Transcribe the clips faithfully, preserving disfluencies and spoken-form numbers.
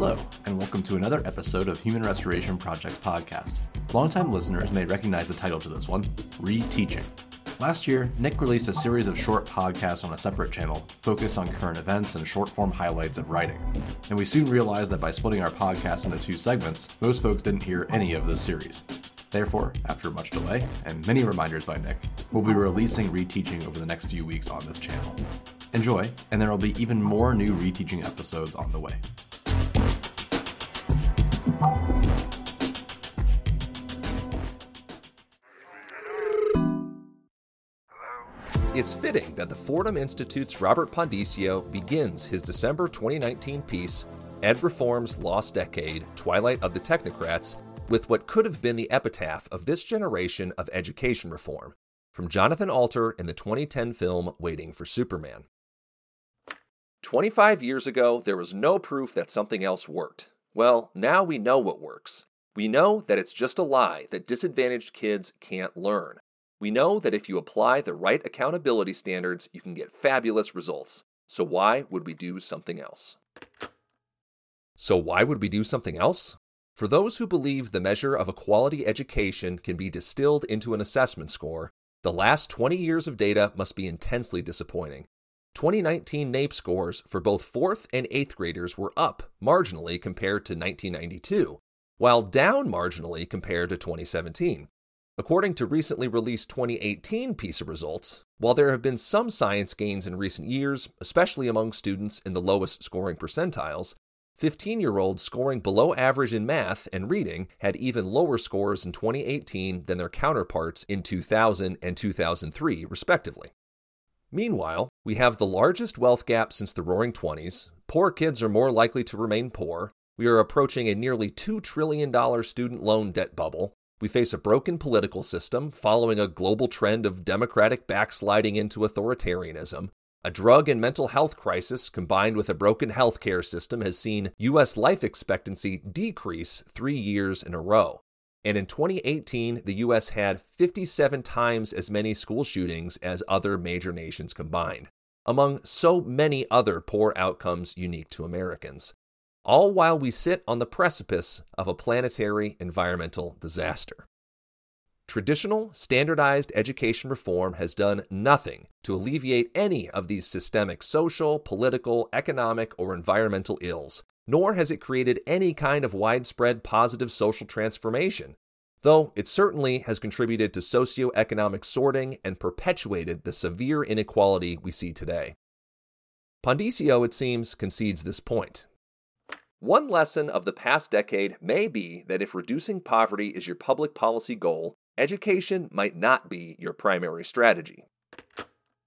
Hello, and welcome to another episode of Human Restoration Projects Podcast. Longtime listeners may recognize the title to this one, Reteaching. Last year, Nick released a series of short podcasts on a separate channel focused on current events and short-form highlights of writing. And we soon realized that by splitting our podcast into two segments, most folks didn't hear any of this series. Therefore, after much delay and many reminders by Nick, we'll be releasing Reteaching over the next few weeks on this channel. Enjoy, and there will be even more new Reteaching episodes on the way. It's fitting that the Fordham Institute's Robert Pondiscio begins his December twenty nineteen piece, Ed Reform's Lost Decade, Twilight of the Technocrats, with what could have been the epitaph of this generation of education reform, from Jonathan Alter in the twenty ten film Waiting for Superman. twenty-five years ago, there was no proof that something else worked. Well, now we know what works. We know that it's just a lie that disadvantaged kids can't learn. We know that if you apply the right accountability standards, you can get fabulous results. So why would we do something else? So why would we do something else? For those who believe the measure of a quality education can be distilled into an assessment score, the last twenty years of data must be intensely disappointing. twenty nineteen NAEP scores for both fourth and eighth graders were up marginally compared to nineteen ninety-two, while down marginally compared to twenty seventeen. According to recently released twenty eighteen PISA results, while there have been some science gains in recent years, especially among students in the lowest scoring percentiles, fifteen-year-olds scoring below average in math and reading had even lower scores in twenty eighteen than their counterparts in two thousand and two thousand three, respectively. Meanwhile, we have the largest wealth gap since the Roaring Twenties, poor kids are more likely to remain poor, we are approaching a nearly two trillion dollars student loan debt bubble, we face a broken political system following a global trend of democratic backsliding into authoritarianism. A drug and mental health crisis combined with a broken healthcare system has seen U S life expectancy decrease three years in a row. And in twenty eighteen, the U S had fifty-seven times as many school shootings as other major nations combined, among so many other poor outcomes unique to Americans. All while we sit on the precipice of a planetary environmental disaster. Traditional, standardized education reform has done nothing to alleviate any of these systemic social, political, economic, or environmental ills, nor has it created any kind of widespread positive social transformation, though it certainly has contributed to socioeconomic sorting and perpetuated the severe inequality we see today. Pondiscio, it seems, concedes this point. One lesson of the past decade may be that if reducing poverty is your public policy goal, education might not be your primary strategy.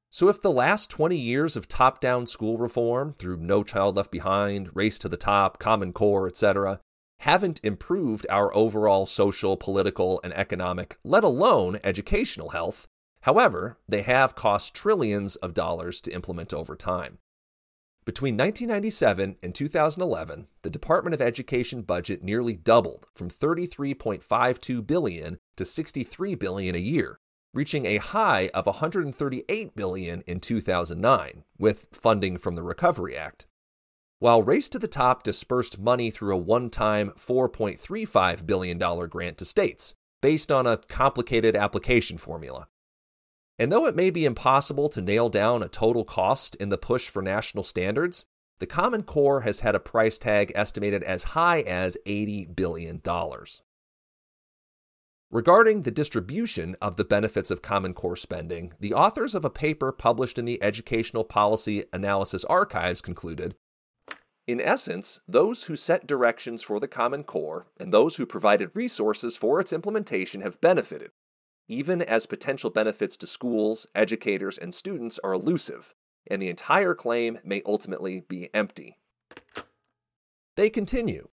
So if the last twenty years of top-down school reform, through No Child Left Behind, Race to the Top, Common Core, et cetera, haven't improved our overall social, political, and economic, let alone educational health, however, they have cost trillions of dollars to implement over time. Between nineteen ninety-seven and two thousand eleven, the Department of Education budget nearly doubled from thirty-three point five two billion dollars to sixty-three billion dollars a year, reaching a high of one hundred thirty-eight billion dollars in two thousand nine, with funding from the Recovery Act. While Race to the Top dispersed money through a one-time four point three five billion dollars grant to states, based on a complicated application formula. And though it may be impossible to nail down a total cost in the push for national standards, the Common Core has had a price tag estimated as high as eighty billion dollars. Regarding the distribution of the benefits of Common Core spending, the authors of a paper published in the Educational Policy Analysis Archives concluded, "In essence, those who set directions for the Common Core and those who provided resources for its implementation have benefited, even as potential benefits to schools, educators, and students are elusive, and the entire claim may ultimately be empty." They continue.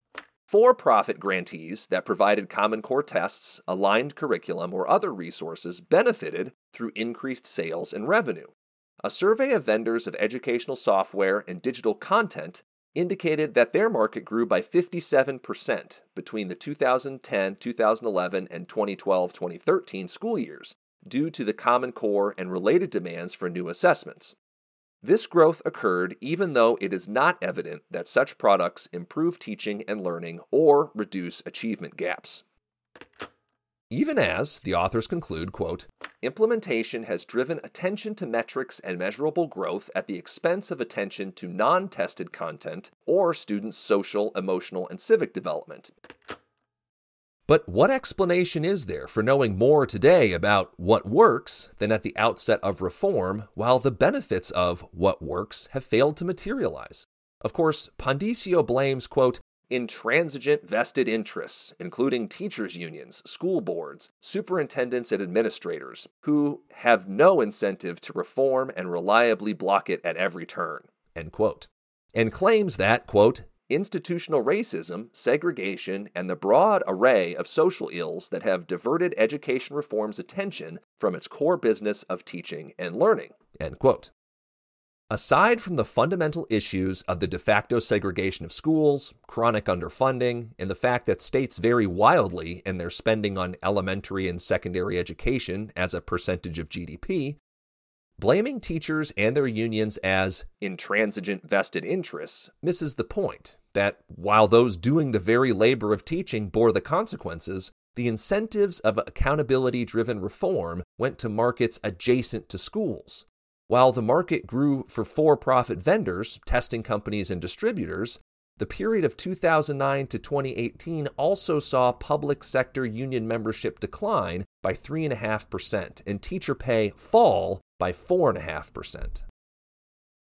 "For-profit grantees that provided Common Core tests, aligned curriculum, or other resources benefited through increased sales and revenue. A survey of vendors of educational software and digital content indicated that their market grew by fifty-seven percent between the two thousand ten to two thousand eleven and twenty twelve to twenty thirteen school years due to the Common Core and related demands for new assessments. This growth occurred even though it is not evident that such products improve teaching and learning or reduce achievement gaps. Even as, the authors conclude, quote, implementation has driven attention to metrics and measurable growth at the expense of attention to non-tested content or students' social, emotional, and civic development. But what explanation is there for knowing more today about what works than at the outset of reform, while the benefits of what works have failed to materialize? Of course, Pondiscio blames, quote, intransigent vested interests, including teachers' unions, school boards, superintendents, and administrators, who have no incentive to reform and reliably block it at every turn, end quote, and claims that, quote, institutional racism, segregation, and the broad array of social ills that have diverted education reform's attention from its core business of teaching and learning, end quote. Aside from the fundamental issues of the de facto segregation of schools, chronic underfunding, and the fact that states vary wildly in their spending on elementary and secondary education as a percentage of G D P, blaming teachers and their unions as intransigent vested interests misses the point that while those doing the very labor of teaching bore the consequences, the incentives of accountability-driven reform went to markets adjacent to schools. While the market grew for for-profit vendors, testing companies, and distributors, the period of two thousand nine to twenty eighteen also saw public sector union membership decline by three point five percent and teacher pay fall by four point five percent.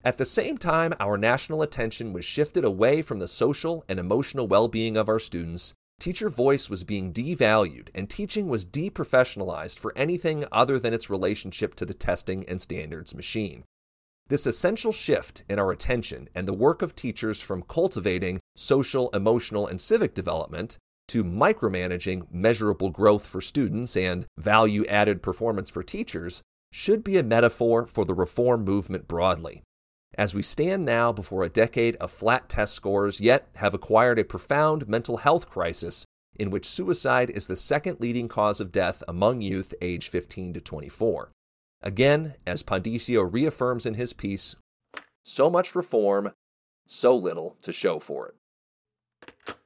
At the same time, our national attention was shifted away from the social and emotional well-being of our students. Teacher voice was being devalued, and teaching was deprofessionalized for anything other than its relationship to the testing and standards machine. This essential shift in our attention and the work of teachers from cultivating social, emotional, and civic development to micromanaging measurable growth for students and value-added performance for teachers should be a metaphor for the reform movement broadly. As we stand now before a decade of flat test scores, yet have acquired a profound mental health crisis in which suicide is the second leading cause of death among youth age fifteen to twenty-four. Again, as Pondiscio reaffirms in his piece, so much reform, so little to show for it.